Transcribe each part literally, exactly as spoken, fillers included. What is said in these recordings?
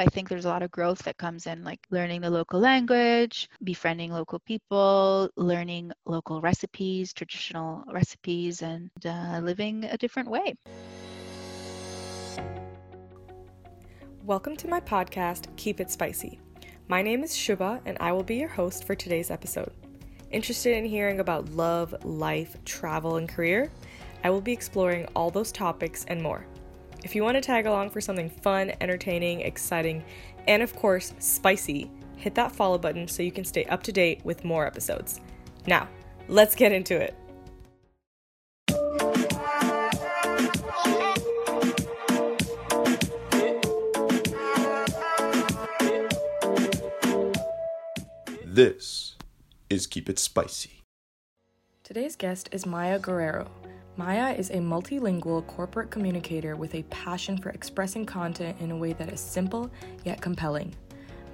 I think there's a lot of growth that comes in, like learning the local language, befriending local people, learning local recipes, traditional recipes, and uh, living a different way. Welcome to my podcast, Keep It Spicy. My name is Shubha, and I will be your host for today's episode. Interested in hearing about love, life, travel, and career? I will be exploring all those topics and more. If you want to tag along for something fun, entertaining, exciting, and of course, spicy, hit that follow button so you can stay up to date with more episodes. Now, let's get into it. This is Keep It Spicy. Today's guest is Maya Guerrero. Maya is a multilingual corporate communicator with a passion for expressing content in a way that is simple yet compelling.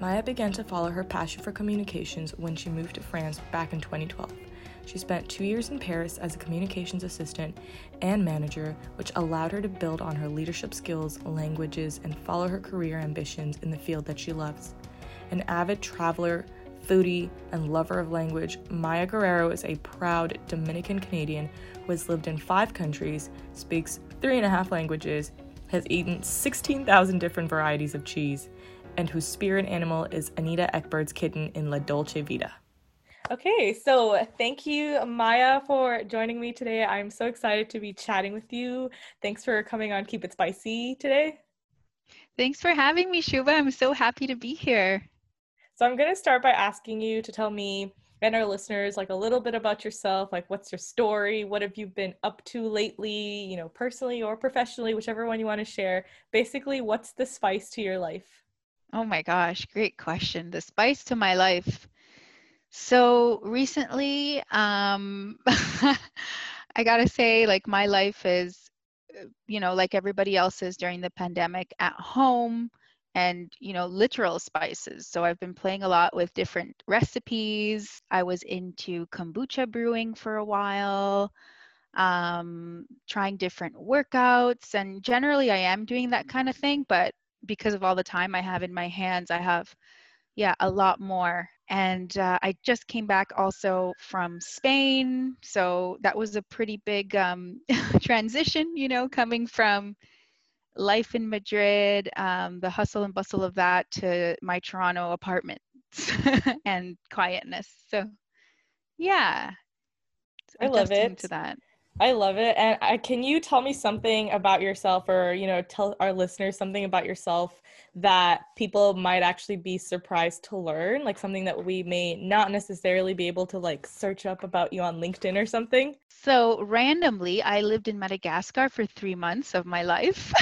Maya began to follow her passion for communications when she moved to France back in twenty twelve. She spent two years in Paris as a communications assistant and manager, which allowed her to build on her leadership skills, languages, and follow her career ambitions in the field that she loves. An avid traveler, foodie, and lover of language, Maya Guerrero is a proud Dominican Canadian who has lived in five countries, speaks three and a half languages, has eaten sixteen thousand different varieties of cheese, and whose spirit animal is Anita Ekberg's kitten in La Dolce Vita. Okay, so thank you, Maya, for joining me today. I'm so excited to be chatting with you. Thanks for coming on Keep It Spicy today. Thanks for having me, Shubha. I'm so happy to be here. So I'm going to start by asking you to tell me and our listeners like a little bit about yourself, like what's your story, what have you been up to lately, you know, personally or professionally, whichever one you want to share. Basically, what's the spice to your life? Oh my gosh, great question. The spice to my life. So recently, um, I got to say, like my life is, you know, like everybody else's during the pandemic at home. And, you know, literal spices. So I've been playing a lot with different recipes. I was into kombucha brewing for a while, um, trying different workouts. And generally I am doing that kind of thing, but because of all the time I have in my hands, I have, yeah, a lot more. And uh, I just came back also from Spain. So that was a pretty big um, transition, you know, coming from life in Madrid, um, the hustle and bustle of that, to my Toronto apartments and quietness. So, yeah, I love it. To that, I love it. And I, can you tell me something about yourself, or you know, tell our listeners something about yourself that people might actually be surprised to learn, like something that we may not necessarily be able to like search up about you on LinkedIn or something? So randomly, I lived in Madagascar for three months of my life.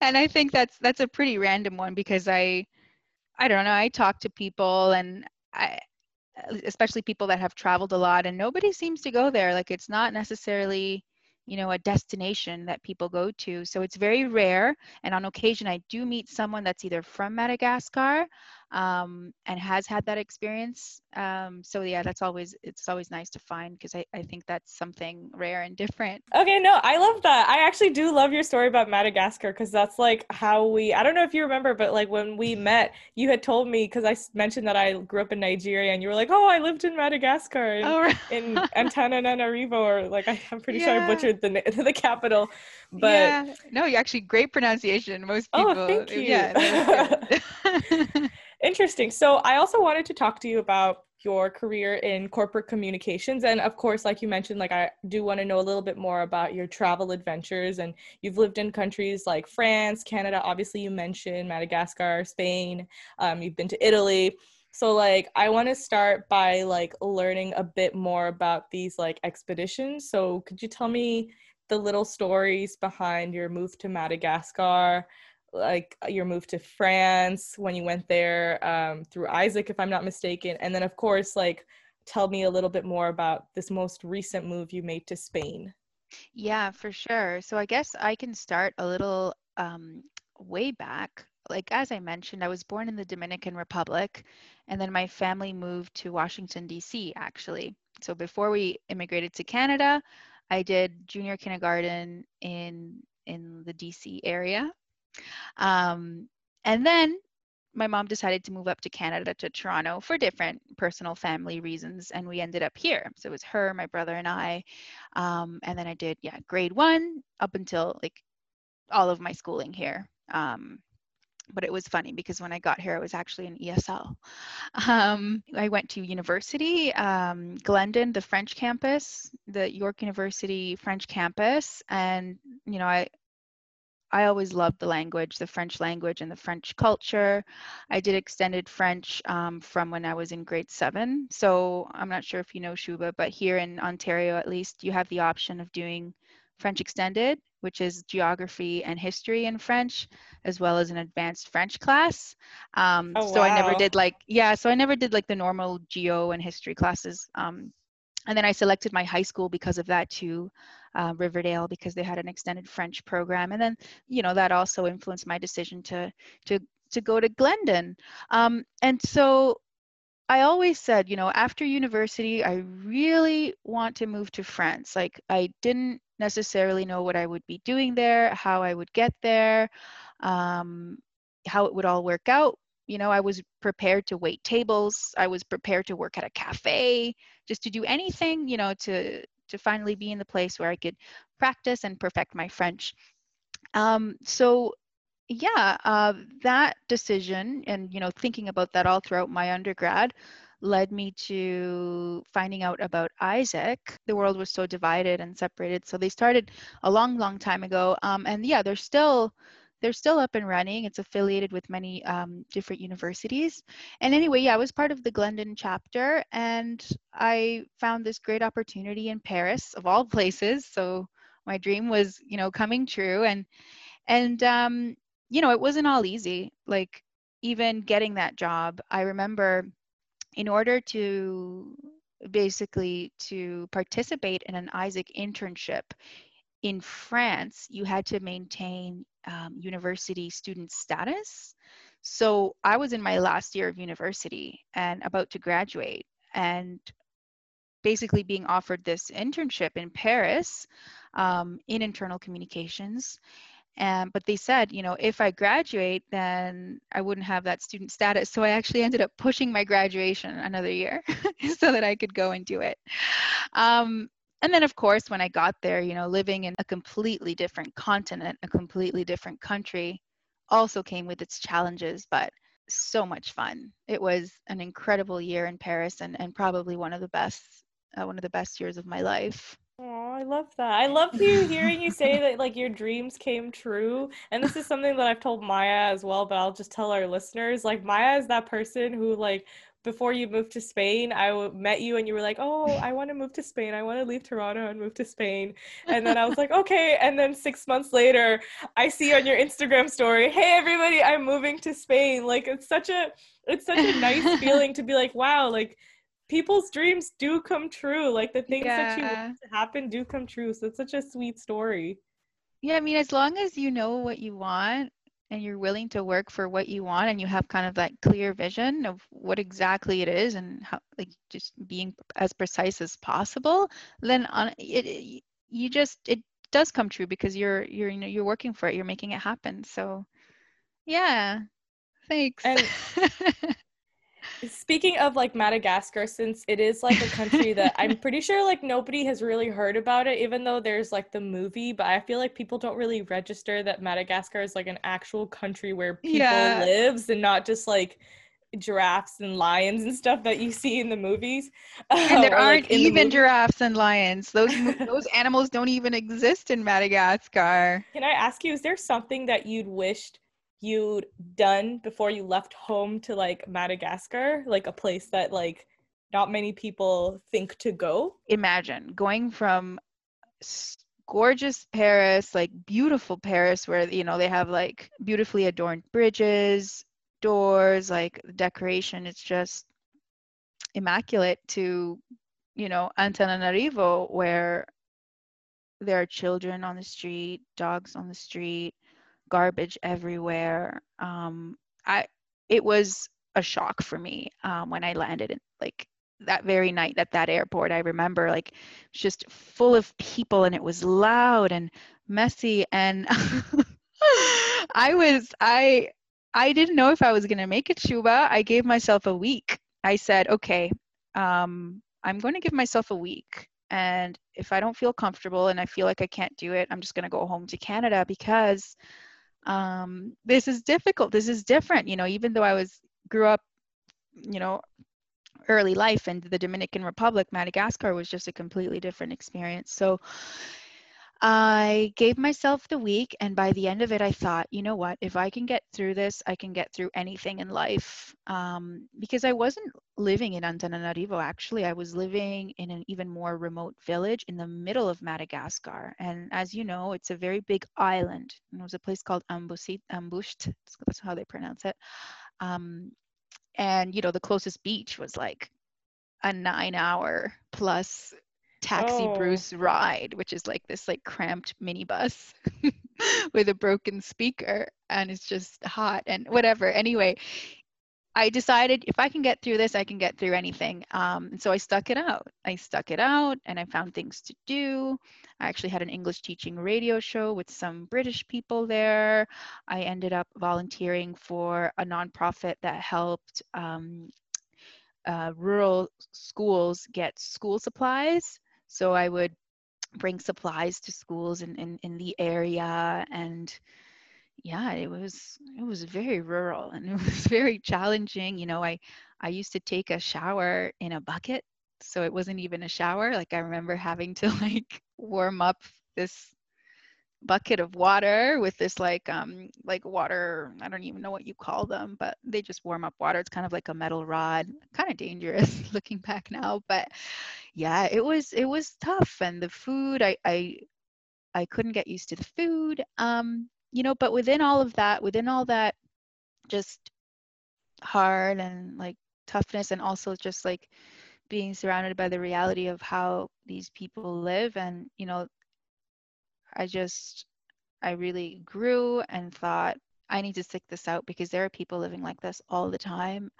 And I think that's that's a pretty random one because I, I don't know, I talk to people and I, especially people that have traveled a lot, and nobody seems to go there. Like it's not necessarily, you know, a destination that people go to. So it's very rare. And on occasion, I do meet someone that's either from Madagascar um, and has had that experience. Um, so yeah, that's always, it's always nice to find because I, I think that's something rare and different. Okay, no, I love that. I actually do love your story about Madagascar because that's like how we, I don't know if you remember, but like when we met, you had told me, because I mentioned that I grew up in Nigeria and you were like, oh, I lived in Madagascar in, oh, right. in Antananarivo, or like, I, I'm pretty yeah. sure I butchered the the capital. But yeah. No, you actually, great pronunciation. Most people. Oh, thank you. Yeah. Interesting. So I also wanted to talk to you about your career in corporate communications. And of course, like you mentioned, like I do want to know a little bit more about your travel adventures. And you've lived in countries like France, Canada, obviously you mentioned Madagascar, Spain, um, you've been to Italy. So like, I want to start by like learning a bit more about these like expeditions. So could you tell me the little stories behind your move to Madagascar, like your move to France when you went there um, through AIESEC, if I'm not mistaken. And then of course, like tell me a little bit more about this most recent move you made to Spain. Yeah, for sure. So I guess I can start a little um, way back. Like, as I mentioned, I was born in the Dominican Republic, and then my family moved to Washington, D C, actually. So before we immigrated to Canada, I did junior kindergarten in, in the D C area. Um, And then my mom decided to move up to Canada, to Toronto, for different personal family reasons, and we ended up here. So it was her, my brother, and I. Um, and then I did, yeah, grade one up until like all of my schooling here. Um, but it was funny because when I got here, I was actually in E S L. Um, I went to university, um, Glendon, the French campus, the York University French campus, and you know, I. I always loved the language, the French language and the French culture. I did extended French um, from when I was in grade seven. So I'm not sure if you know, Shubha, but here in Ontario, at least, you have the option of doing French extended, which is geography and history in French, as well as an advanced French class. Um, oh, so wow. I never did like, yeah, so I never did like the normal geo and history classes. Um, And then I selected my high school because of that too, uh, Riverdale, because they had an extended French program. And then, you know, that also influenced my decision to to to go to Glendon. Um, and so I always said, you know, after university, I really want to move to France. Like, I didn't necessarily know what I would be doing there, how I would get there, um, how it would all work out. You know, I was prepared to wait tables. I was prepared to work at a cafe, just to do anything, you know, to to finally be in the place where I could practice and perfect my French. Um, so, yeah, uh, that decision and, you know, thinking about that all throughout my undergrad led me to finding out about AIESEC. The world was so divided and separated. So they started a long, long time ago. Um, and, yeah, they're still... They're still up and running. It's affiliated with many um, different universities. And anyway, yeah, I was part of the Glendon chapter, and I found this great opportunity in Paris, of all places. So my dream was, you know, coming true. And, and um, you know, it wasn't all easy. Like, even getting that job, I remember in order to basically to participate in an AIESEC internship in France, you had to maintain um, university student status. So I was in my last year of university and about to graduate, and basically being offered this internship in Paris um, in internal communications. And, but they said, you know, if I graduate, then I wouldn't have that student status. So I actually ended up pushing my graduation another year so that I could go and do it. Um, And then, of course, when I got there, you know, living in a completely different continent, a completely different country, also came with its challenges, but so much fun. It was an incredible year in Paris, and, and probably one of the best, uh, one of the best years of my life. Oh, I love that. I love you hearing you say that, like, your dreams came true. And this is something that I've told Maya as well, but I'll just tell our listeners, like, Maya is that person who, like, before you moved to Spain, I w- met you and you were like, oh, I want to move to Spain. I want to leave Toronto and move to Spain. And then I was like, okay. And then six months later, I see on your Instagram story, hey, everybody, I'm moving to Spain. Like, it's such a, it's such a nice feeling to be like, wow, like, people's dreams do come true. Like, the things yeah. that you want to happen do come true. So it's such a sweet story. Yeah. I mean, as long as you know what you want, and you're willing to work for what you want, and you have kind of that clear vision of what exactly it is, and how, like, just being as precise as possible, then on it, it you just it does come true, because you're you're you know you're working for it, you're making it happen. So yeah, thanks. And speaking of, like, Madagascar, since it is, like, a country that I'm pretty sure, like, nobody has really heard about it, even though there's, like, the movie, but I feel like people don't really register that Madagascar is, like, an actual country where people yeah. lives, and not just, like, giraffes and lions and stuff that you see in the movies. And there uh, aren't, like, even the giraffes and lions. Those those animals don't even exist in Madagascar. Can I ask you, is there something that you'd wished you'd done before you left home to, like, Madagascar, like a place that, like, not many people think to go? Imagine going from gorgeous Paris, like, beautiful Paris, where, you know, they have, like, beautifully adorned bridges, doors, like, decoration, it's just immaculate, to, you know, Antananarivo, where there are children on the street, dogs on the street, garbage everywhere. Um, I it was a shock for me um, when I landed, in, like, that very night at that airport. I remember, like, it was just full of people, and it was loud and messy, and I was I I didn't know if I was going to make it, Shubha. I gave myself a week. I said, okay, um, I'm going to give myself a week. And if I don't feel comfortable and I feel like I can't do it, I'm just going to go home to Canada, because um, this is difficult. This is different. You know, even though I was grew up, you know, early life in the Dominican Republic, Madagascar was just a completely different experience. So I gave myself the week, and by the end of it, I thought, you know what, if I can get through this, I can get through anything in life. Um, because I wasn't living in Antananarivo, actually. I was living in an even more remote village in the middle of Madagascar. And as you know, it's a very big island. And it was a place called Ambusit, Ambusht, that's how they pronounce it. Um, and, you know, the closest beach was like a nine hour plus taxi oh. Bruce ride, which is like this like cramped minibus with a broken speaker, and it's just hot and whatever. Anyway, I decided if I can get through this, I can get through anything. Um, and so I stuck it out. I stuck it out and I found things to do. I actually had an English teaching radio show with some British people there. I ended up volunteering for a nonprofit that helped um, uh, rural schools get school supplies. So I would bring supplies to schools in, in, in the area, and yeah, it was it was very rural and it was very challenging. You know, I, I used to take a shower in a bucket, so it wasn't even a shower. Like I remember having to like warm up this bucket of water with this like um like water, I don't even know what you call them, but they just warm up water. It's kind of like a metal rod, kind of dangerous looking back now, but yeah, it was it was tough. And the food, I, I I couldn't get used to the food, um, you know. But within all of that, within all that, just hard and like toughness, and also just like being surrounded by the reality of how these people live, and you know, I just I really grew and thought, I need to stick this out because there are people living like this all the time.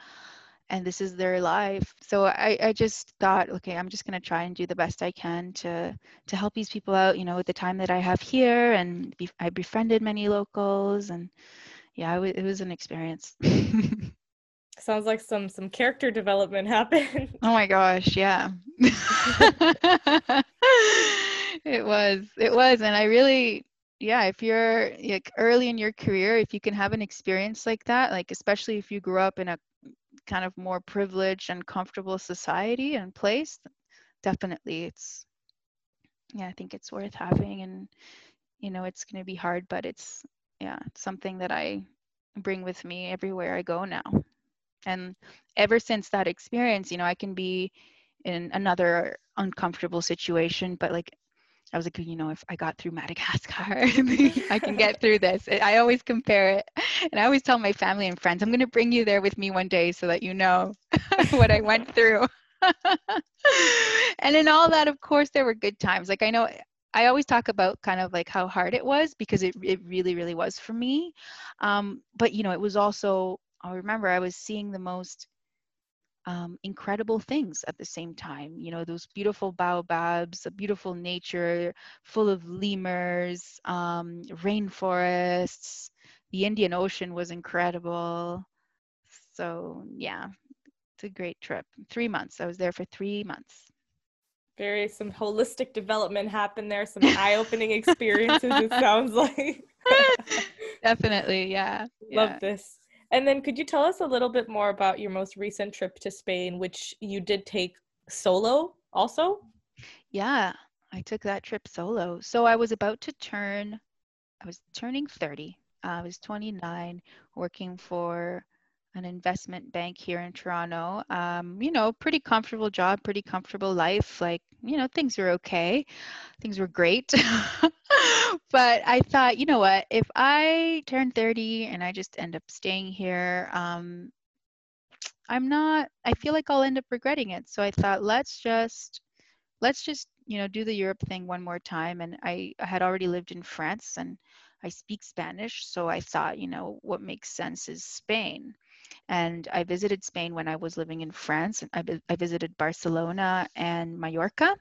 And this is their life. So I, I just thought, okay, I'm just going to try and do the best I can to to help these people out, you know, with the time that I have here. And be, I befriended many locals, and yeah, it was, it was an experience. Sounds like some some character development happened. Oh my gosh, yeah. It was, it was, and I really, yeah, if you're like early in your career, if you can have an experience like that, like especially if you grew up in a kind of more privileged and comfortable society and place, definitely it's, yeah, I think it's worth having. And you know, it's going to be hard, but it's, yeah, it's something that I bring with me everywhere I go now. And ever since that experience, you know, I can be in another uncomfortable situation, but like I was like, you know, if I got through Madagascar, I can get through this. I always compare it. And I always tell my family and friends, I'm going to bring you there with me one day so that you know what I went through. And in all that, of course, there were good times. Like I know I always talk about kind of like how hard it was, because it, it really, really was for me. Um, but, you know, it was also, I remember I was seeing the most Um, incredible things at the same time. You know, those beautiful baobabs, a beautiful nature full of lemurs, um, rainforests, the Indian Ocean was incredible. So yeah, it's a great trip. Three months, I was there for three months. Very, some holistic development happened there, some eye-opening experiences, it sounds like. Definitely, yeah. Love yeah. this. And then could you tell us a little bit more about your most recent trip to Spain, which you did take solo also? Yeah, I took that trip solo. So I was about to turn, I was turning thirty. Uh, I was twenty-nine, working for an investment bank here in Toronto. Um, you know, pretty comfortable job, pretty comfortable life. Like, you know, things were okay. Things were great. But I thought, you know what, if I turn thirty and I just end up staying here, um, I'm not, I feel like I'll end up regretting it. So I thought, let's just, let's just, you know, do the Europe thing one more time. And I, I had already lived in France and I speak Spanish. So I thought, you know, what makes sense is Spain. And I visited Spain when I was living in France. I, I visited Barcelona and Mallorca.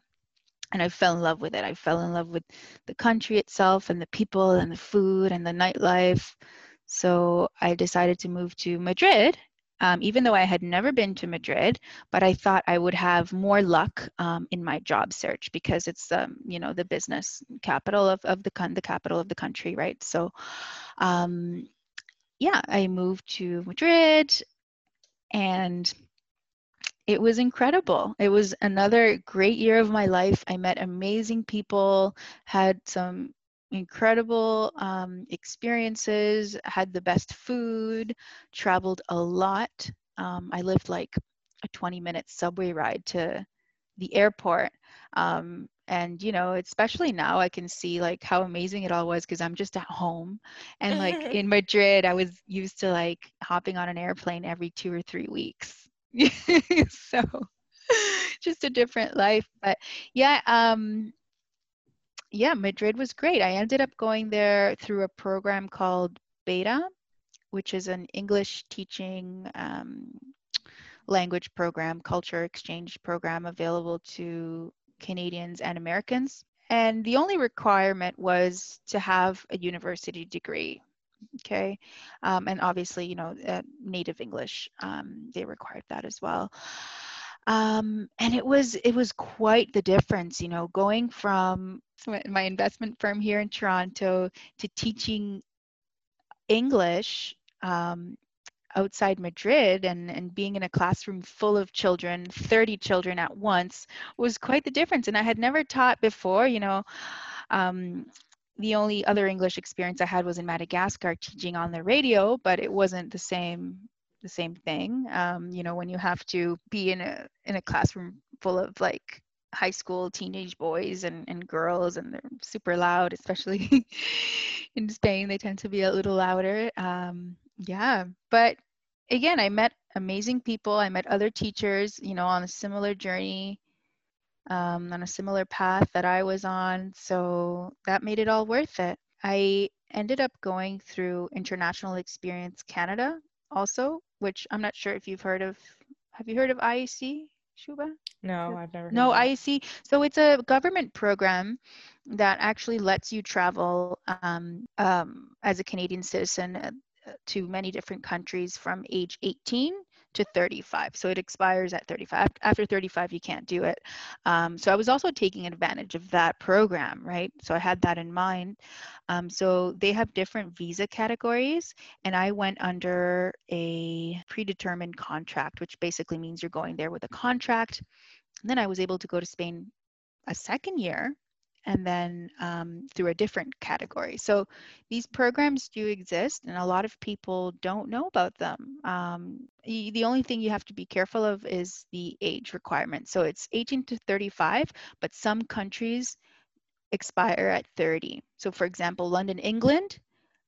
And I fell in love with it. I fell in love with the country itself and the people and the food and the nightlife. So I decided to move to Madrid, um, even though I had never been to Madrid, but I thought I would have more luck um, in my job search because it's, um, you know, the business capital of, of the, con- the capital of the country, right? So um, yeah, I moved to Madrid and it was incredible. It was another great year of my life. I met amazing people, had some incredible um, experiences, had the best food, traveled a lot. Um, I lived like a twenty minute subway ride to the airport. Um, and, you know, especially now I can see like how amazing it all was because I'm just at home. And like in Madrid, I was used to like hopping on an airplane every two or three weeks. So just a different life. But yeah, um, yeah, Madrid was great. I ended up going there through a program called Beta, which is an English teaching um, language program, culture exchange program available to Canadians and Americans. And the only requirement was to have a university degree. Okay. Um, and obviously, you know, uh, native English, um, they required that as well. Um, and it was, it was quite the difference, you know, going from my investment firm here in Toronto to teaching English um, outside Madrid and, and being in a classroom full of children, thirty children at once, was quite the difference. And I had never taught before, you know, um, the only other English experience I had was in Madagascar teaching on the radio, but it wasn't the same the same thing. Um, you know, when you have to be in a in a classroom full of like high school teenage boys and, and girls, and they're super loud, especially in Spain, they tend to be a little louder. Um, yeah, but again, I met amazing people. I met other teachers, you know, on a similar journey, um, on a similar path that I was on. So that made it all worth it. I ended up going through International Experience Canada also, which I'm not sure if you've heard of. Have you heard of A I E S E C? Shubha? No, I've never heard No, of it. A I E S E C. So it's a government program that actually lets you travel um, um, as a Canadian citizen uh, to many different countries from age eighteen to thirty-five. So it expires at thirty-five. After thirty-five, you can't do it. Um, so I was also taking advantage of that program, right? So I had that in mind. Um, so they have different visa categories, and I went under a predetermined contract, which basically means you're going there with a contract. And then I was able to go to Spain a second year, and then um, through a different category. So these programs do exist, and a lot of people don't know about them. Um, y- the only thing you have to be careful of is the age requirement. So it's eighteen to thirty-five, but some countries expire at thirty. So for example, London, England,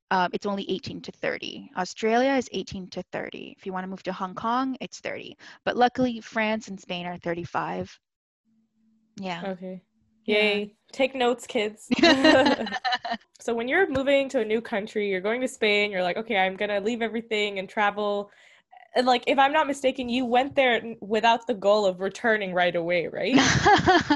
uh, it's only eighteen to thirty. Australia is eighteen to thirty. If you want to move to Hong Kong, it's thirty. But luckily, France and Spain are thirty-five. Yeah. Okay. Yay. Yeah. Take notes, kids. So when you're moving to a new country, you're going to Spain, you're like, okay, I'm going to leave everything and travel. And like, if I'm not mistaken, you went there without the goal of returning right away, right?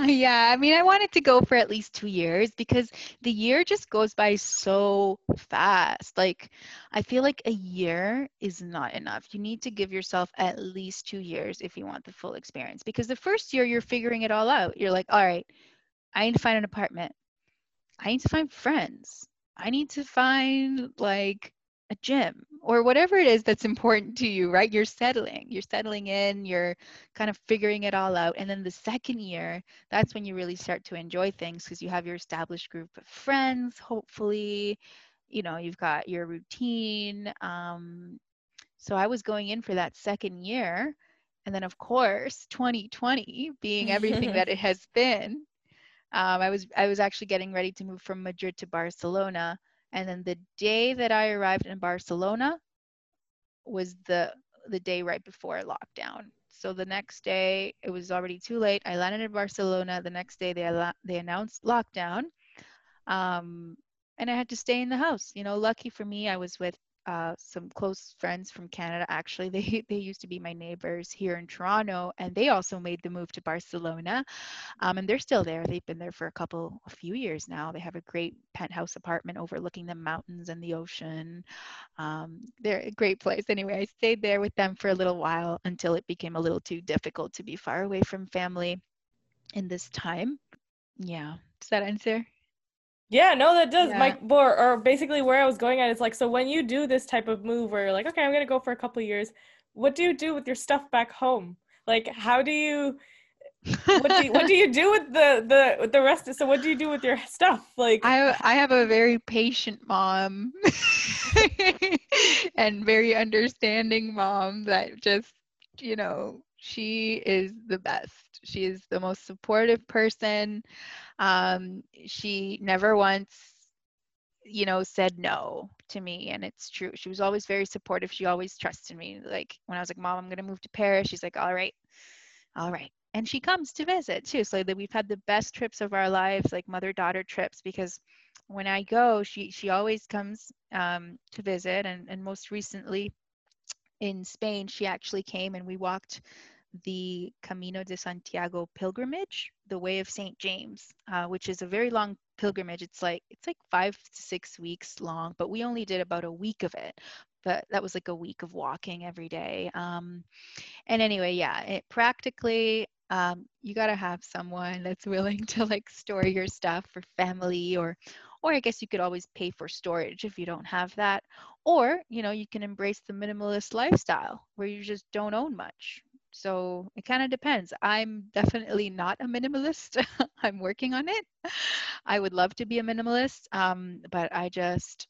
Yeah. I mean, I wanted to go for at least two years because the year just goes by so fast. Like, I feel like a year is not enough. You need to give yourself at least two years if you want the full experience, because the first year you're figuring it all out. You're like, all right, I need to find an apartment. I need to find friends. I need to find like a gym or whatever it is that's important to you, right? You're settling, you're settling in, you're kind of figuring it all out. And then the second year, that's when you really start to enjoy things because you have your established group of friends, hopefully, you know, you've got your routine. Um, so I was going in for that second year. And then of course, twenty twenty being everything that it has been, Um, I was I was actually getting ready to move from Madrid to Barcelona, and then the day that I arrived in Barcelona was the the day right before lockdown. So the next day it was already too late. I landed in Barcelona. The next day they they announced lockdown, um, and I had to stay in the house. You know, lucky for me, I was with uh, some close friends from Canada. Actually, they, they used to be my neighbors here in Toronto, and they also made the move to Barcelona. Um, and they're still there. They've been there for a couple, a few years now. They have a great penthouse apartment overlooking the mountains and the ocean. Um, they're a great place. Anyway, I stayed there with them for a little while until it became a little too difficult to be far away from family in this time. Yeah. Does that answer? Yeah, no, that does. Yeah. Mike, or, or basically where I was going at is like, so when you do this type of move where you're like, okay, I'm going to go for a couple of years, what do you do with your stuff back home? Like, how do you, what do you, what do you do with the, the, with the rest of, so what do you do with your stuff? Like, I, I have a very patient mom and very understanding mom that just, you know, she is the best. She is the most supportive person. Um, she never once, you know, said no to me. And it's true. She was always very supportive. She always trusted me. Like when I was like, Mom, I'm going to move to Paris. She's like, all right, all right. And she comes to visit too. So that we've had the best trips of our lives, like mother-daughter trips, because when I go, she, she always comes um, to visit. And, and most recently in Spain, she actually came and we walked the Camino de Santiago pilgrimage, the Way of Saint James, uh, which is a very long pilgrimage. It's like it's like five to six weeks long, but we only did about a week of it. But that was like a week of walking every day. Um, and anyway, yeah, it practically um, you gotta have someone that's willing to like store your stuff for family, or or I guess you could always pay for storage if you don't have that, or you know you can embrace the minimalist lifestyle where you just don't own much. So it kind of depends. I'm definitely not a minimalist. I'm working on it. I would love to be a minimalist, um, but I just,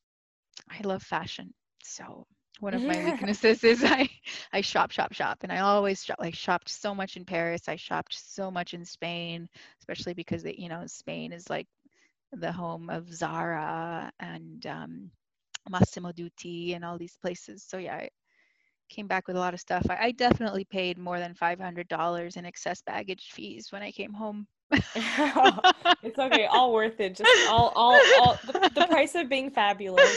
I love fashion. So one of my weaknesses is I, I shop, shop, shop. And I always shop, like shopped so much in Paris. I shopped so much in Spain, especially because, they, you know, Spain is like the home of Zara and um, Massimo Dutti and all these places. So yeah, I, came back with a lot of stuff. I, I definitely paid more than five hundred dollars in excess baggage fees when I came home. Oh, it's okay, all worth it. Just all, all, all the, the price of being fabulous.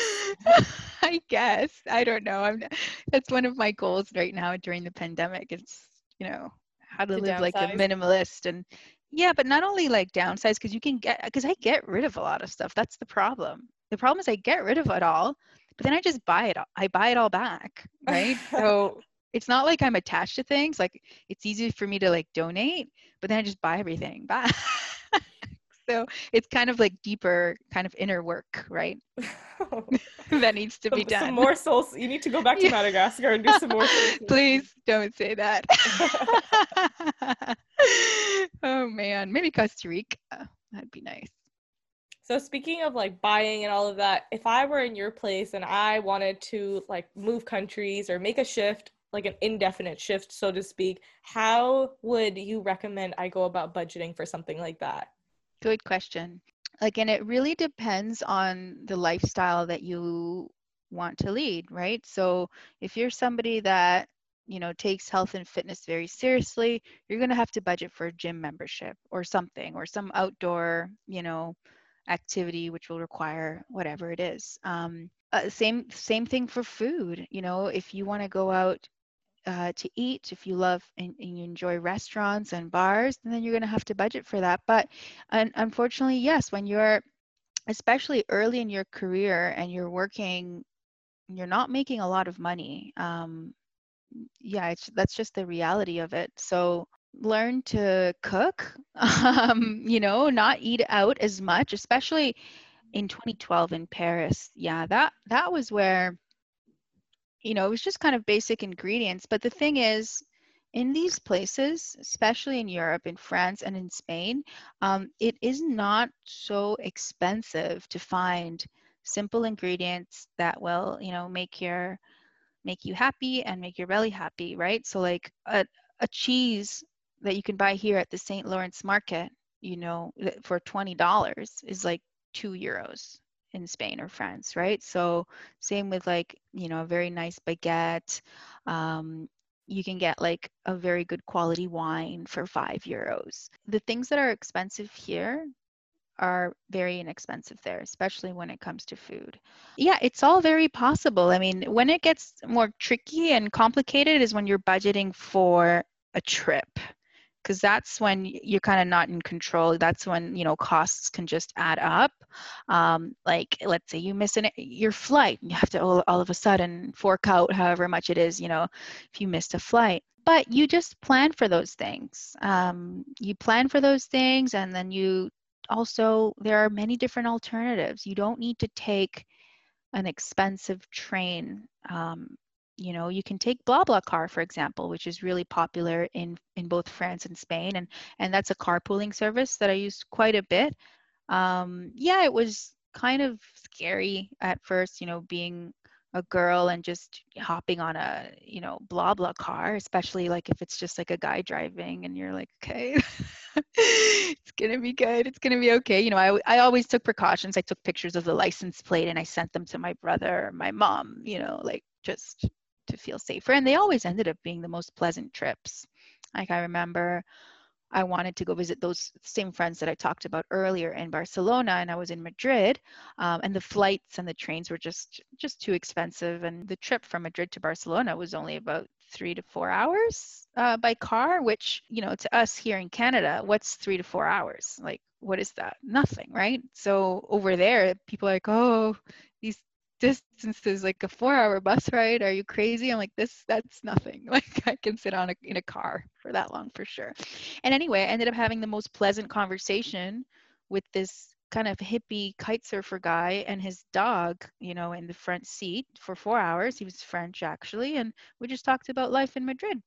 I guess. I don't know. I'm. That's one of my goals right now during the pandemic. It's, you know, how to, to live downsize. Like a minimalist, and yeah, but not only like downsize, because you can get, because I get rid of a lot of stuff. That's the problem. The problem is I get rid of it all. But then I just buy it all. I buy it all back, right? So it's not like I'm attached to things. Like it's easy for me to like donate, but then I just buy everything back. So it's kind of like deeper, kind of inner work, right? Oh. That needs to some, be done. Some more souls. You need to go back to yeah. Madagascar and do some more. Please don't say that. Oh man, maybe Costa Rica. That'd be nice. So speaking of like buying and all of that, if I were in your place and I wanted to like move countries or make a shift, like an indefinite shift, so to speak, how would you recommend I go about budgeting for something like that? Good question. Again, it really depends on the lifestyle that you want to lead, right? So if you're somebody that, you know, takes health and fitness very seriously, you're going to have to budget for a gym membership or something, or some outdoor, you know, activity which will require whatever it is. Um, uh, same same thing for food. You know, if you want to go out uh, to eat, if you love and, and you enjoy restaurants and bars, then you're going to have to budget for that. But un- unfortunately, yes, when you're especially early in your career and you're working, you're not making a lot of money. Um, yeah, it's, that's just the reality of it. So learn to cook, um, you know, not eat out as much, especially in twenty twelve in Paris. Yeah, that, that was where, you know, it was just kind of basic ingredients. But the thing is, in these places, especially in Europe, in France and in Spain, um, it is not so expensive to find simple ingredients that will, you know, make your, make you happy and make your belly happy, right? So like a, a cheese that you can buy here at the Saint Lawrence market, you know, for twenty dollars is like two euros in Spain or France, right? So same with like, you know, a very nice baguette. Um, you can get like a very good quality wine for five euros. The things that are expensive here are very inexpensive there, especially when it comes to food. Yeah, it's all very possible. I mean, when it gets more tricky and complicated is when you're budgeting for a trip, because that's when you're kind of not in control. That's when, you know, costs can just add up. Um, like, let's say you miss an, your flight, and you have to all, all of a sudden fork out however much it is, you know, if you missed a flight. But you just plan for those things. Um, you plan for those things, and then you also, there are many different alternatives. You don't need to take an expensive train. Um, You know, you can take BlaBlaCar, for example, which is really popular in, in both France and Spain. And, and that's a carpooling service that I used quite a bit. Um, yeah, it was kind of scary at first, you know, being a girl and just hopping on a, you know, BlaBlaCar, especially like if it's just like a guy driving and you're like, okay, it's going to be good. It's going to be okay. You know, I, I always took precautions. I took pictures of the license plate and I sent them to my brother or my mom, you know, like just to feel safer. And they always ended up being the most pleasant trips. Like I remember I wanted to go visit those same friends that I talked about earlier in Barcelona, and I was in Madrid, um, and the flights and the trains were just just too expensive. And the trip from Madrid to Barcelona was only about three to four hours uh, by car, which, you know, to us here in Canada, what's three to four hours? Like, what is that? Nothing, right? So over there, people are like, oh, these distance is like a four-hour bus ride. Are you crazy? I'm like, this, that's nothing. Like, I can sit on a, in a car for that long for sure. And anyway, I ended up having the most pleasant conversation with this kind of hippie kite surfer guy and his dog, you know, in the front seat for four hours. He was French actually, and we just talked about life in Madrid.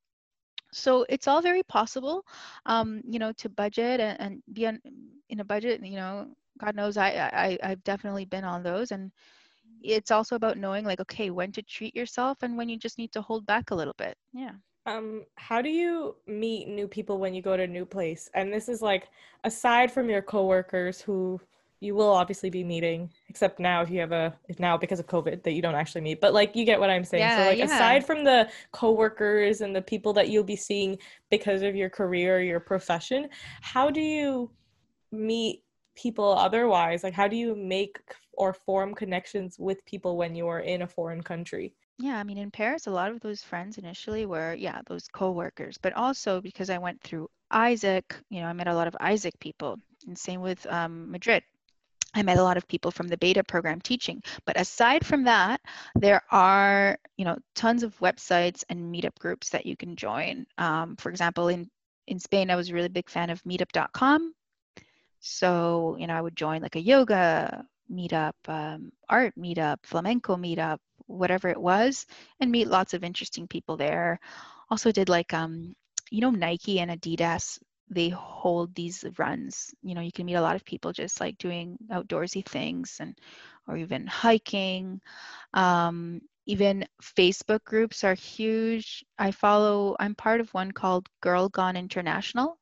So it's all very possible, um, you know, to budget and, and be on, in a budget. You know, God knows I, I I've definitely been on those. And it's also about knowing, like, okay, when to treat yourself and when you just need to hold back a little bit. Yeah. Um, how do you meet new people when you go to a new place? And this is like, aside from your coworkers who you will obviously be meeting, except now if you have a, now because of COVID that you don't actually meet, but like, you get what I'm saying. Yeah, so like, yeah. Aside from the coworkers and the people that you'll be seeing because of your career, or your profession, how do you meet people otherwise? Like, how do you make or form connections with people when you are in a foreign country? Yeah, I mean, in Paris, a lot of those friends initially were, yeah, those co-workers, but also because I went through AIESEC, you know, I met a lot of AIESEC people, and same with um, Madrid. I met a lot of people from the Beta program teaching. But aside from that, there are, you know, tons of websites and meetup groups that you can join. Um, for example, in, in Spain, I was a really big fan of meetup dot com. So, you know, I would join like a yoga meetup, um, art meetup, flamenco meetup, whatever it was, and meet lots of interesting people there. Also did like, um, you know, Nike and Adidas, they hold these runs. You know, you can meet a lot of people just like doing outdoorsy things and, or even hiking. Um, even Facebook groups are huge. I follow, I'm part of one called Girl Gone International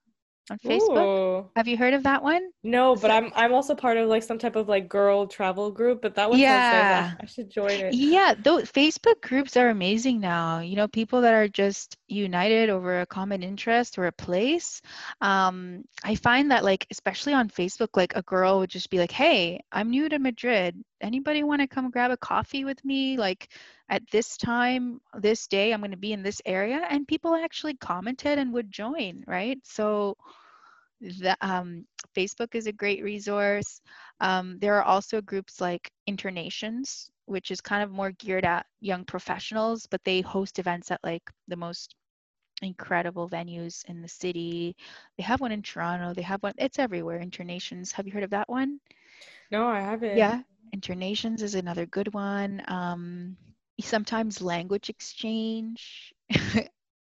on Facebook. Ooh. Have you heard of that one? No, but I'm I'm also part of like some type of like girl travel group, but that one yeah. says, like, I should join it. Yeah, those Facebook groups are amazing now. You know, people that are just united over a common interest or a place. Um, I find that like, especially on Facebook, like a girl would just be like, hey, I'm new to Madrid. Anybody want to come grab a coffee with me? Like at this time, this day, I'm going to be in this area. And people actually commented and would join, right? So the um, Facebook is a great resource. Um, there are also groups like Internations, which is kind of more geared at young professionals, but they host events at like the most incredible venues in the city. They have one in Toronto. They have one. It's everywhere. Internations. Have you heard of that one? No, I haven't. Yeah. Internations is another good one. Um, sometimes language exchange.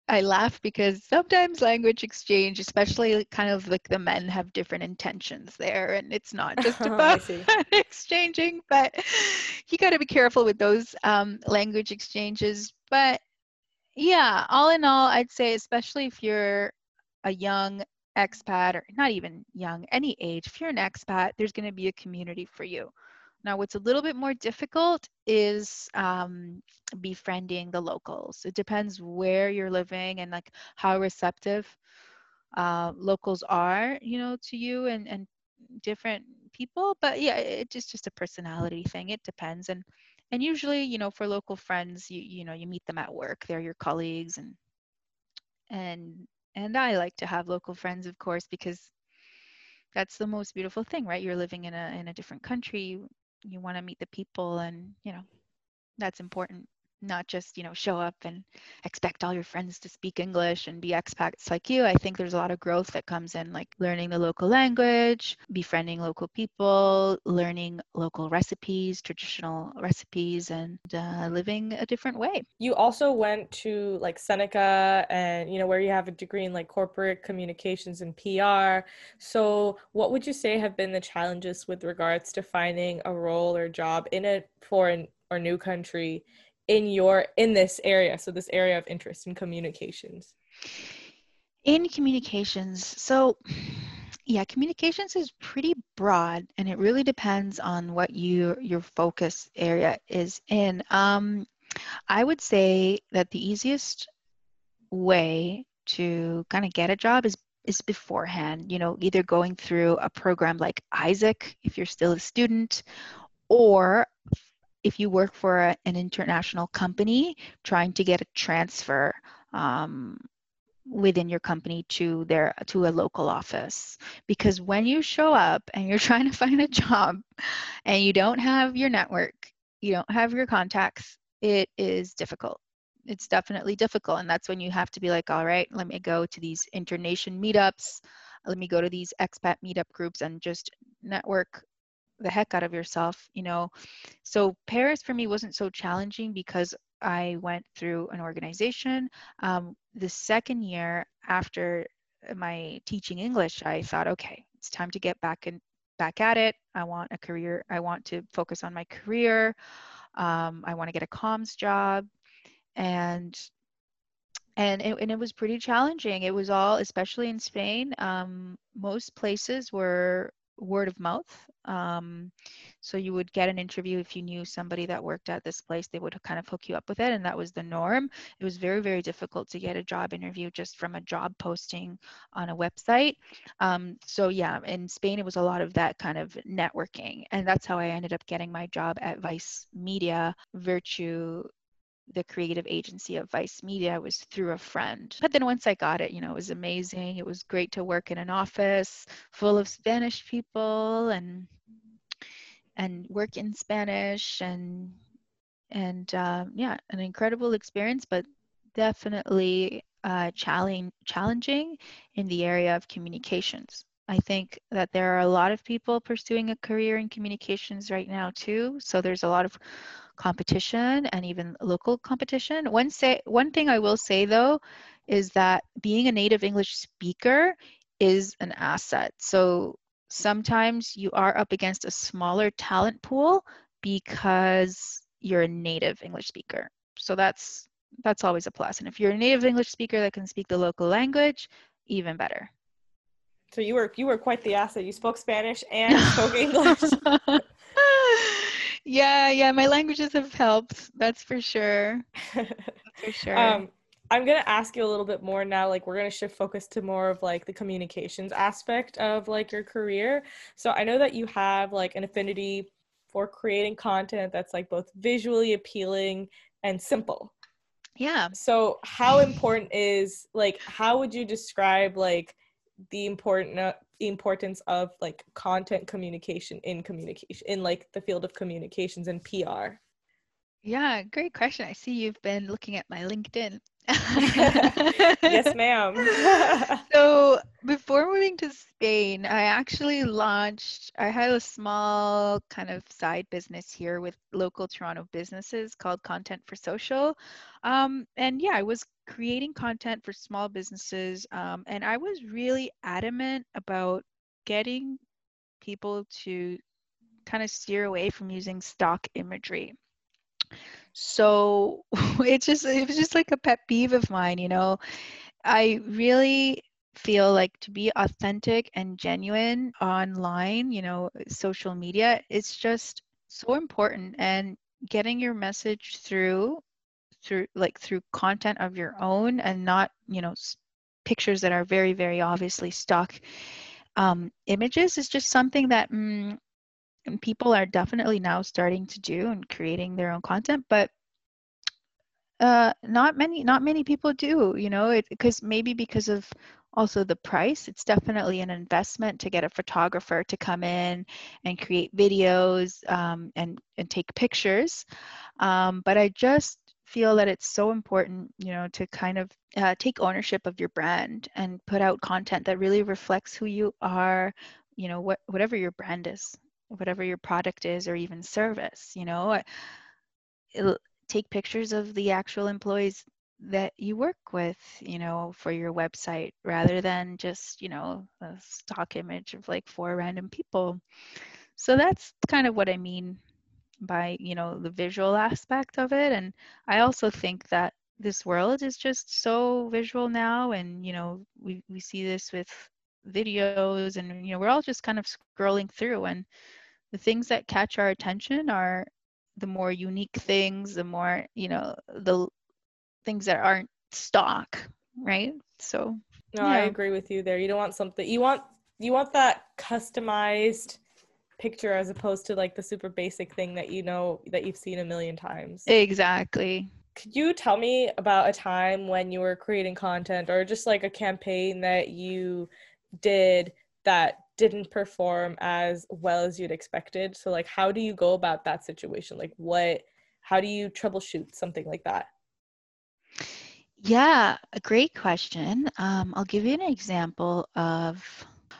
I laugh because sometimes language exchange, especially kind of like the men have different intentions there, and it's not just about oh, exchanging, but you got to be careful with those um, language exchanges. But yeah, all in all, I'd say, especially if you're a young expat or not even young, any age, if you're an expat, there's going to be a community for you. Now, what's a little bit more difficult is um, befriending the locals. It depends where you're living and like how receptive uh, locals are, you know, to you, and, and different people. But yeah, it's just, just a personality thing. It depends. And and usually, you know, for local friends, you you know, you meet them at work. They're your colleagues. And and and I like to have local friends, of course, because that's the most beautiful thing, right? You're living in a in a different country. You, you want to meet the people, and you know, that's important. Not just, you know, show up and expect all your friends to speak English and be expats like you. I think there's a lot of growth that comes in, like learning the local language, befriending local people, learning local recipes, traditional recipes, and uh, living a different way. You also went to like Seneca and, you know, where you have a degree in like corporate communications and P R. So what would you say have been the challenges with regards to finding a role or job in a foreign or new country in your, in this area, so this area of interest in communications? In communications, so yeah, communications is pretty broad, and it really depends on what you, your focus area is in. Um, I would say that the easiest way to kind of get a job is is beforehand, you know, either going through a program like AIESEC, if you're still a student, or if you work for a, an international company, trying to get a transfer um, within your company to their to a local office. Because when you show up and you're trying to find a job and you don't have your network, you don't have your contacts, it is difficult. It's definitely difficult. And that's when you have to be like, all right, let me go to these international meetups. Let me go to these expat meetup groups and just network the heck out of yourself, you know. So Paris for me wasn't so challenging because I went through an organization. Um, the second year after my teaching English, I thought, okay, it's time to get back and back at it. I want a career. I want to focus on my career. Um, I want to get a comms job, and and it, and it was pretty challenging. It was all, especially in Spain, um, most places were word of mouth. Um, so you would get an interview if you knew somebody that worked at this place, they would kind of hook you up with it. And that was the norm. It was very, very difficult to get a job interview just from a job posting on a website. Um, so yeah, in Spain, it was a lot of that kind of networking. And that's how I ended up getting my job at Vice Media. Virtue, the creative agency of Vice Media, was through a friend. But then once I got it, you know, it was amazing. It was great to work in an office full of Spanish people and and work in Spanish and and uh, yeah, an incredible experience, but definitely uh, challenge, challenging in the area of communications. I think that there are a lot of people pursuing a career in communications right now too. So there's a lot of competition and even local competition. One say one thing I will say though is that being a native English speaker is an asset. So sometimes you are up against a smaller talent pool because you're a native English speaker. So that's that's always a plus. And if you're a native English speaker that can speak the local language, even better. So you were you were quite the asset. You spoke Spanish and spoke English. Yeah, yeah, my languages have helped. That's for sure. That's for sure. Um, I'm gonna ask you a little bit more now. Like, we're gonna shift focus to more of like the communications aspect of like your career. So I know that you have like an affinity for creating content that's like both visually appealing and simple. Yeah. So how important is like how would you describe like the important uh, the importance of like content communication in communication in like the field of communications and P R? Yeah, great question. I see you've been looking at my LinkedIn. Yes, ma'am. So before moving to Spain, I actually launched, I had a small kind of side business here with local Toronto businesses called Content for Social. Um, and yeah, I was creating content for small businesses. Um, and I was really adamant about getting people to kind of steer away from using stock imagery. So it just, it was just like a pet peeve of mine, you know. I really feel like to be authentic and genuine online, you know, social media, it's just so important. And getting your message through, through like through content of your own and not, you know, pictures that are very, very obviously stock um, images is just something that mm, and people are definitely now starting to do and creating their own content, but uh, not many, not many people do, you know, it, because maybe because of also the price, it's definitely an investment to get a photographer to come in and create videos um, and, and take pictures. Um, but I just feel that it's so important, you know, to kind of uh, take ownership of your brand and put out content that really reflects who you are, you know, what, whatever your brand is, whatever your product is, or even service, you know, it'll take pictures of the actual employees that you work with, you know, for your website, rather than just, you know, a stock image of like four random people. So that's kind of what I mean by, you know, the visual aspect of it. And I also think that this world is just so visual now. And, you know, we, we see this with videos, and, you know, we're all just kind of scrolling through, and the things that catch our attention are the more unique things, the more, you know, the things that aren't stock, right? So no, yeah. I agree with you there. You don't want something, you want you want that customized picture, as opposed to like the super basic thing that you know that you've seen a million times. Exactly. Could you tell me about a time when you were creating content, or just like a campaign that you did that didn't perform as well as you'd expected? So like, how do you go about that situation? Like what, how do you troubleshoot something like that? Yeah, a great question. Um, I'll give you an example of,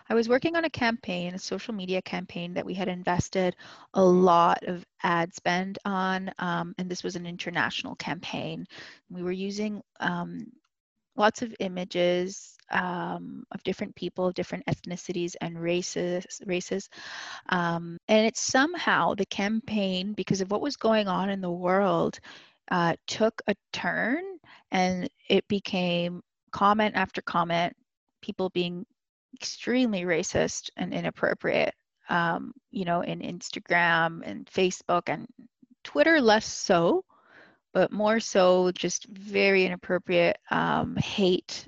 I was working on a campaign, a social media campaign that we had invested a lot of ad spend on. Um, and this was an international campaign. We were using um, lots of images um, of different people, different ethnicities and races. races. Um, and it somehow, the campaign, because of what was going on in the world, Uh, took a turn, and it became comment after comment, people being extremely racist and inappropriate, um, you know, in Instagram and Facebook and Twitter, less so, but more so just very inappropriate um, hate,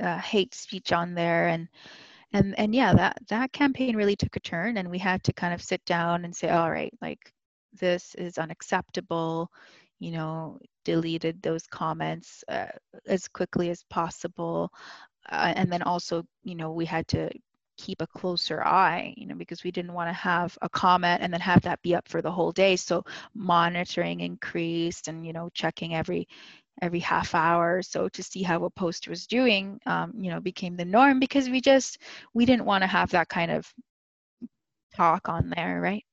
uh, hate speech on there. And and and yeah, that, that campaign really took a turn, and we had to kind of sit down and say, all right, like, this is unacceptable. You know, deleted those comments uh, as quickly as possible. Uh, and then also, you know, we had to keep a closer eye, you know, because we didn't want to have a comment and then have that be up for the whole day. So monitoring increased, and, you know, checking every every half hour or so to see how a post was doing, um, you know, became the norm, because we just, we didn't want to have that kind of talk on there, right?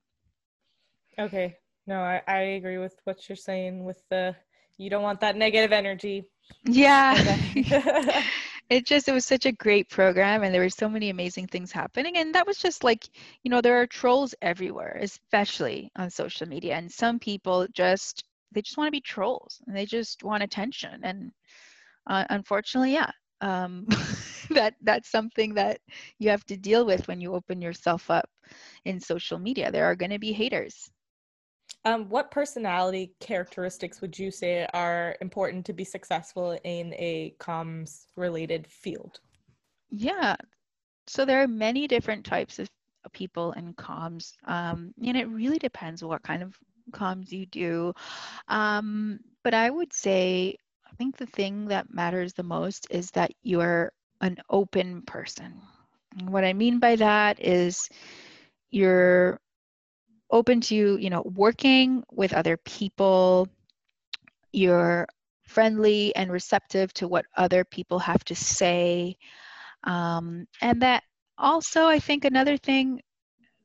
Okay. No, I, I agree with what you're saying with the, you don't want that negative energy. Yeah. It just, it was such a great program, and there were so many amazing things happening. And that was just like, you know, there are trolls everywhere, especially on social media. And some people just, they just want to be trolls, and they just want attention. And uh, unfortunately, yeah, um, that that's something that you have to deal with when you open yourself up in social media. There are going to be haters. Um, what personality characteristics would you say are important to be successful in a comms related field? Yeah, so there are many different types of people in comms, um, and it really depends what kind of comms you do. Um, but I would say, I think the thing that matters the most is that you're an open person. And what I mean by that is you're open to, you know, working with other people. You're friendly and receptive to what other people have to say. Um, and that also, I think another thing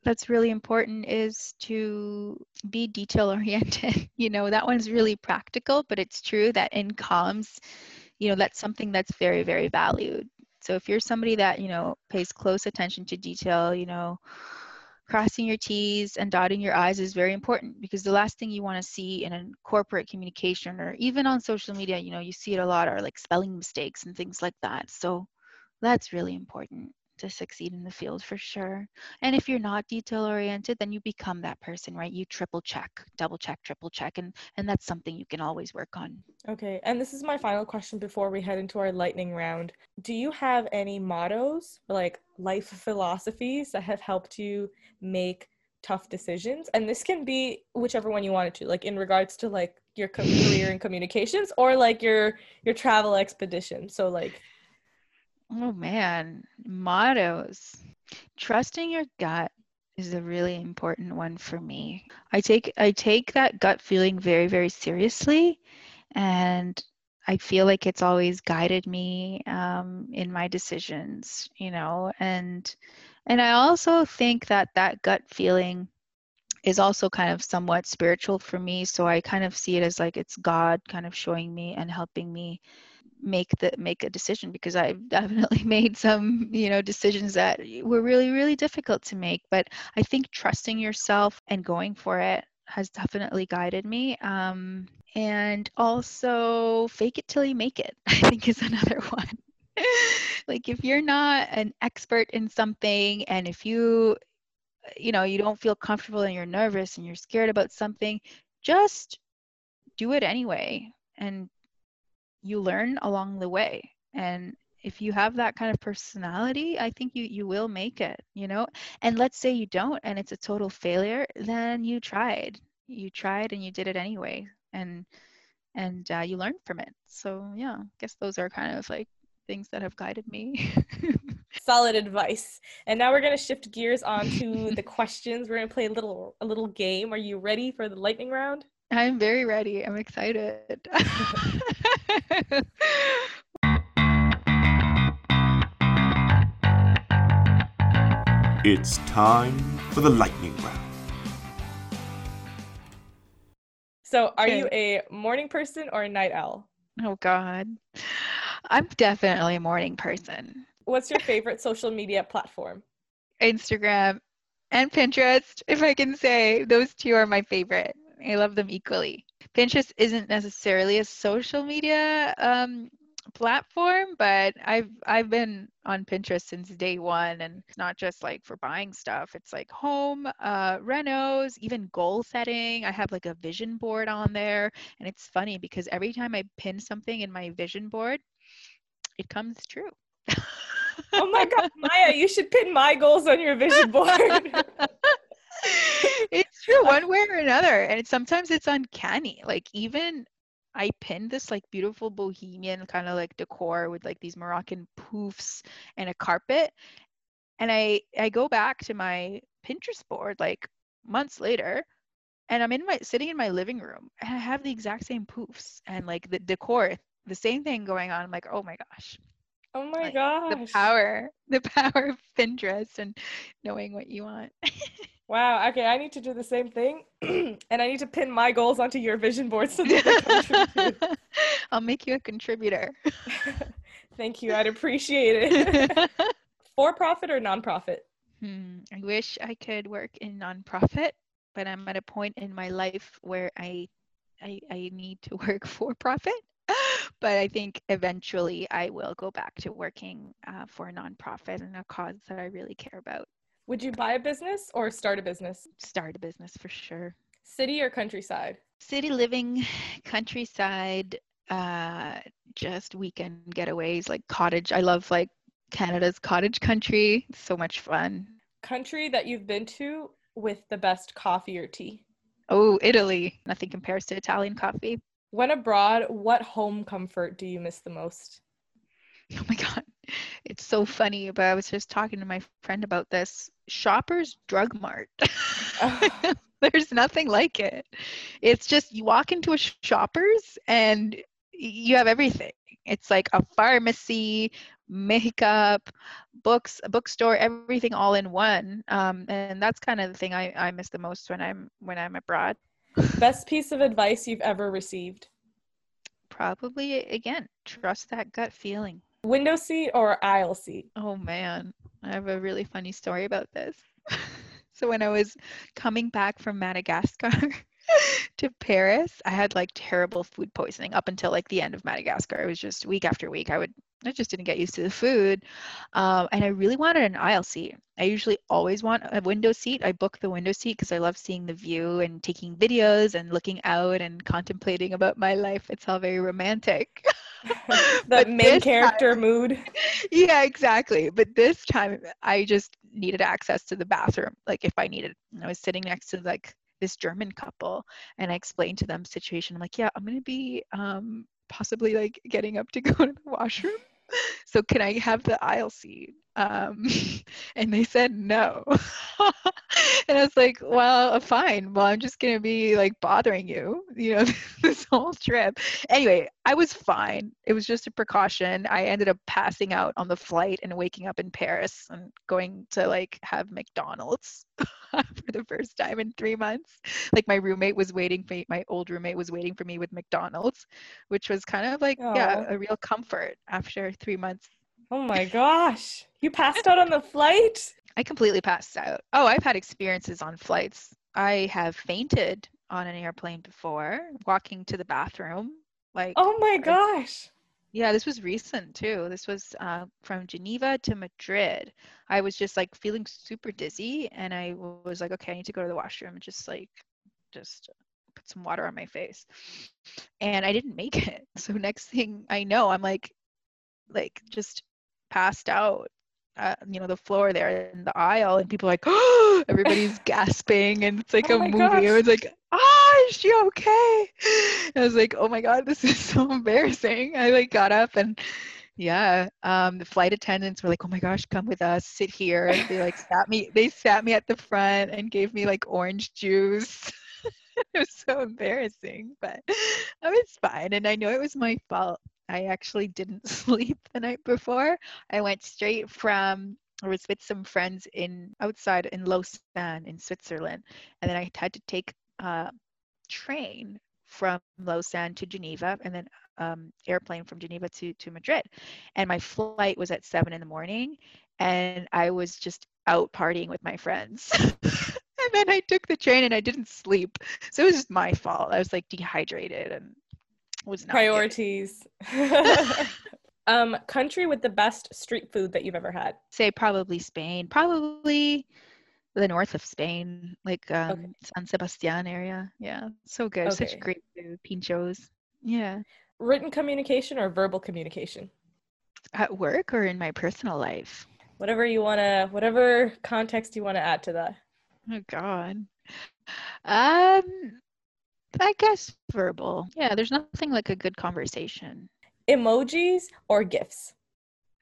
that's really important is to be detail oriented. You know, that one's really practical, but it's true that in comms, you know, that's something that's very, very valued. So if you're somebody that, you know, pays close attention to detail, you know, crossing your T's and dotting your I's is very important, because the last thing you want to see in a corporate communication, or even on social media, you know, you see it a lot, are like spelling mistakes and things like that. So that's really important to succeed in the field for sure. And if you're not detail oriented, then you become that person, right? You triple check, double check, triple check. And, and that's something you can always work on. Okay. And this is my final question before we head into our lightning round. Do you have any mottos or like life philosophies that have helped you make tough decisions. And this can be whichever one you want it to, like in regards to like your career in communications or like your, your travel expedition. So like, oh man, mottos. Trusting your gut is a really important one for me. I take, I take that gut feeling very, very seriously. And I feel like it's always guided me um, in my decisions, you know, and and I also think that that gut feeling is also kind of somewhat spiritual for me. So I kind of see it as like it's God kind of showing me and helping me make the make a decision, because I've definitely made some, you know, decisions that were really, really difficult to make. But I think trusting yourself and going for it has definitely guided me. Um, and also fake it till you make it, I think, is another one. Like if you're not an expert in something, and if you, you know, you don't feel comfortable and you're nervous and you're scared about something, just do it anyway. And you learn along the way. And if you have that kind of personality, I think you, you will make it, you know. And let's say you don't and it's a total failure, then you tried. You tried and you did it anyway. And and uh, you learn from it. So yeah, I guess those are kind of like things that have guided me. Solid advice. And now we're going to shift gears onto the questions. We're going to play a little a little game. Are you ready for the lightning round? I'm very ready. I'm excited. It's time for the lightning round. So are you a morning person or a night owl? Oh, God. I'm definitely a morning person. What's your favorite social media platform? Instagram and Pinterest, if I can say. Those two are my favorite. I love them equally. Pinterest isn't necessarily a social media um, platform, but I've I've been on Pinterest since day one, and it's not just like for buying stuff. It's like home, uh, renos, even goal setting. I have like a vision board on there, and it's funny because every time I pin something in my vision board, it comes true. Oh my God, Maya, you should pin my goals on your vision board. It's true, one way or another, and it's, sometimes it's uncanny. Like even I pinned this like beautiful bohemian kind of like decor with like these Moroccan poufs and a carpet, and I I go back to my Pinterest board like months later, and I'm in my sitting in my living room, and I have the exact same poufs and like the decor, the same thing going on. I'm like, oh my gosh. Oh my like, gosh. The power, the power of Pinterest and knowing what you want. Wow. Okay. I need to do the same thing. And I need to pin my goals onto your vision board so that they contribute. I'll make you a contributor. Thank you. I'd appreciate it. For profit or nonprofit? Hmm, I wish I could work in nonprofit, but I'm at a point in my life where I, I, I need to work for profit. But I think eventually I will go back to working uh, for a nonprofit and a cause that I really care about. Would you buy a business or start a business? Start a business for sure. City or countryside? City living, countryside, uh, just weekend getaways, like cottage. I love like Canada's cottage country. It's so much fun. Country that you've been to with the best coffee or tea? Oh, Italy. Nothing compares to Italian coffee. When abroad, what home comfort do you miss the most? Oh my God, it's so funny, but I was just talking to my friend about this. Shoppers Drug Mart. Oh. There's nothing like it. It's just you walk into a Shoppers and you have everything. It's like a pharmacy, makeup, books, a bookstore, everything all in one. Um, and that's kind of the thing I, I miss the most when I'm when I'm abroad. Best piece of advice you've ever received? Probably, again, trust that gut feeling. Window seat or aisle seat? Oh man, I have a really funny story about this. So when I was coming back from Madagascar to Paris, I had like terrible food poisoning up until like the end of Madagascar. It was just week after week. I would, I just didn't get used to the food. Um, and I really wanted an aisle seat. I usually always want a window seat. I book the window seat because I love seeing the view and taking videos and looking out and contemplating about my life. It's all very romantic. The main character time, mood. Yeah, exactly. But this time I just needed access to the bathroom, like if I needed. And I was sitting next to like this German couple, and I explained to them the situation. I'm like, yeah, I'm going to be um, possibly like getting up to go to the washroom. So can I have the aisle seat? Um, and they said no. And I was like, well, fine. Well, I'm just going to be like bothering you, you know, this whole trip. Anyway, I was fine. It was just a precaution. I ended up passing out on the flight and waking up in Paris and going to like have McDonald's for the first time in three months. Like my roommate was waiting for me. My old roommate was waiting for me with McDonald's, which was kind of like, Aww. yeah, a real comfort after three months. Oh my gosh. You passed out on the flight? I completely passed out. Oh, I've had experiences on flights. I have fainted on an airplane before, walking to the bathroom. Like, oh my gosh. Yeah, this was recent too. This was uh, from Geneva to Madrid. I was just like feeling super dizzy, and I was like, okay, I need to go to the washroom and just like, just put some water on my face. And I didn't make it. So next thing I know, I'm like, like just passed out, uh, you know, the floor there in the aisle, and people are like, oh, everybody's gasping, and it's like oh a movie. Gosh. It was like, ah, oh, is she okay? And I was like, oh my God, this is so embarrassing. I like got up, and yeah, um, the flight attendants were like, oh my gosh, come with us, sit here. And they like sat me, they sat me at the front and gave me like orange juice. It was so embarrassing, but I was fine. And I know it was my fault. I actually didn't sleep the night before. I went straight from, I was with some friends in outside in Lausanne in Switzerland. And then I had to take a train from Lausanne to Geneva, and then um, airplane from Geneva to, to Madrid. And my flight was at seven in the morning, and I was just out partying with my friends. And then I took the train and I didn't sleep. So it was just my fault. I was like dehydrated and was not priorities. Um country with the best street food that you've ever had? Say probably Spain, probably the north of Spain, like um okay. San Sebastian area. Yeah, so good. Okay. Such great food, pinchos. Yeah. Written communication or verbal communication? At work or in my personal life? Whatever you want to, whatever context you want to add to that. Oh God. Um I guess verbal. Yeah, there's nothing like a good conversation. Emojis or GIFs?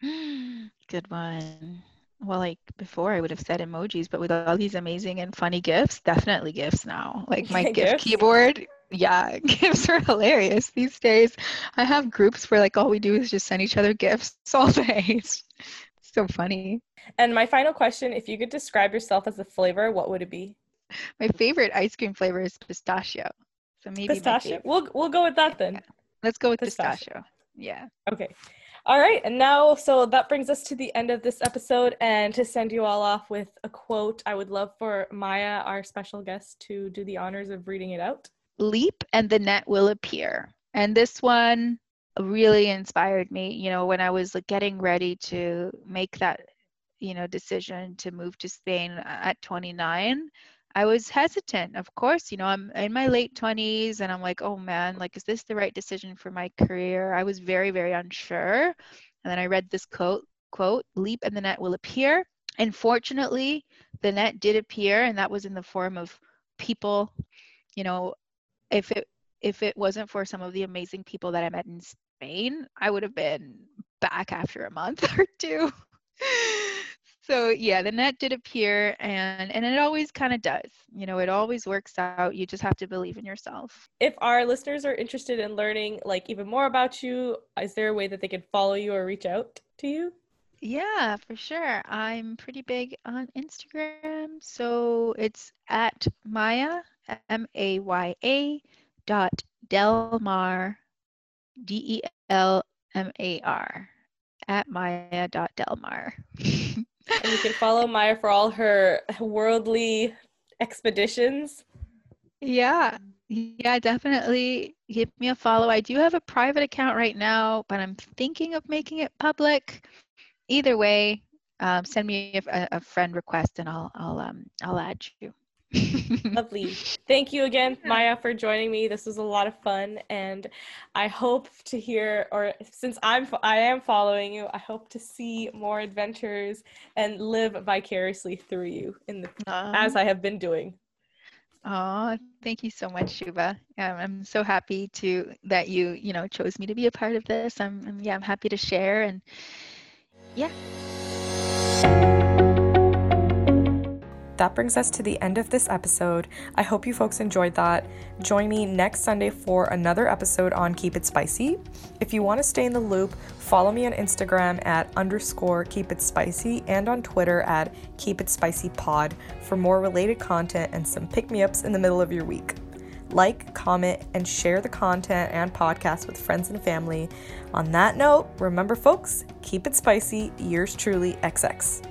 Good one. Well, like before I would have said emojis, but with all these amazing and funny GIFs, definitely GIFs now. Like my GIF keyboard. Yeah, GIFs are hilarious these days. I have groups where like all we do is just send each other GIFs all day. It's so funny. And my final question, if you could describe yourself as a flavor, what would it be? My favorite ice cream flavor is pistachio. So maybe pistachio. We'll we'll go with that then. Yeah. Let's go with pistachio. pistachio. Yeah. Okay. All right. And now, so that brings us to the end of this episode. And to send you all off with a quote, I would love for Maya, our special guest, to do the honors of reading it out. Leap and the net will appear. And this one really inspired me, you know, when I was like, getting ready to make that, you know, decision to move to Spain at twenty-nine. I was hesitant, of course, you know, I'm in my late twenties and I'm like, oh man, like, is this the right decision for my career? I was very, very unsure. And then I read this quote, quote, leap and the net will appear. And fortunately, the net did appear, and that was in the form of people. You know, if it, if it wasn't for some of the amazing people that I met in Spain, I would have been back after a month or two. So yeah, the net did appear, and, and it always kind of does. You know, it always works out. You just have to believe in yourself. If our listeners are interested in learning like even more about you, is there a way that they could follow you or reach out to you? Yeah, for sure. I'm pretty big on Instagram. So it's at Maya, M A Y A dot Delmar, D E L M A R, at Maya dot Delmar. And you can follow Maya for all her worldly expeditions. Yeah, yeah, definitely give me a follow. I do have a private account right now, but I'm thinking of making it public. Either way, um, send me a, a friend request, and I'll I'll um I'll add you. Lovely. Thank you again, Maya, for joining me. This was a lot of fun, and I hope to hear, or since I'm I am following you, I hope to see more adventures and live vicariously through you in the um, as I have been doing. Oh, thank you so much, Shubha. Um, I'm so happy to that you you know chose me to be a part of this. I'm, I'm yeah, I'm happy to share, and yeah. That brings us to the end of this episode. I hope you folks enjoyed that. Join me next Sunday for another episode on Keep It Spicy. If you want to stay in the loop, follow me on Instagram at underscore Keep It Spicy and on Twitter at Keep It Spicy Pod for more related content and some pick-me-ups in the middle of your week. Like, comment, and share the content and podcast with friends and family. On that note, remember folks, keep it spicy. Yours truly, X X.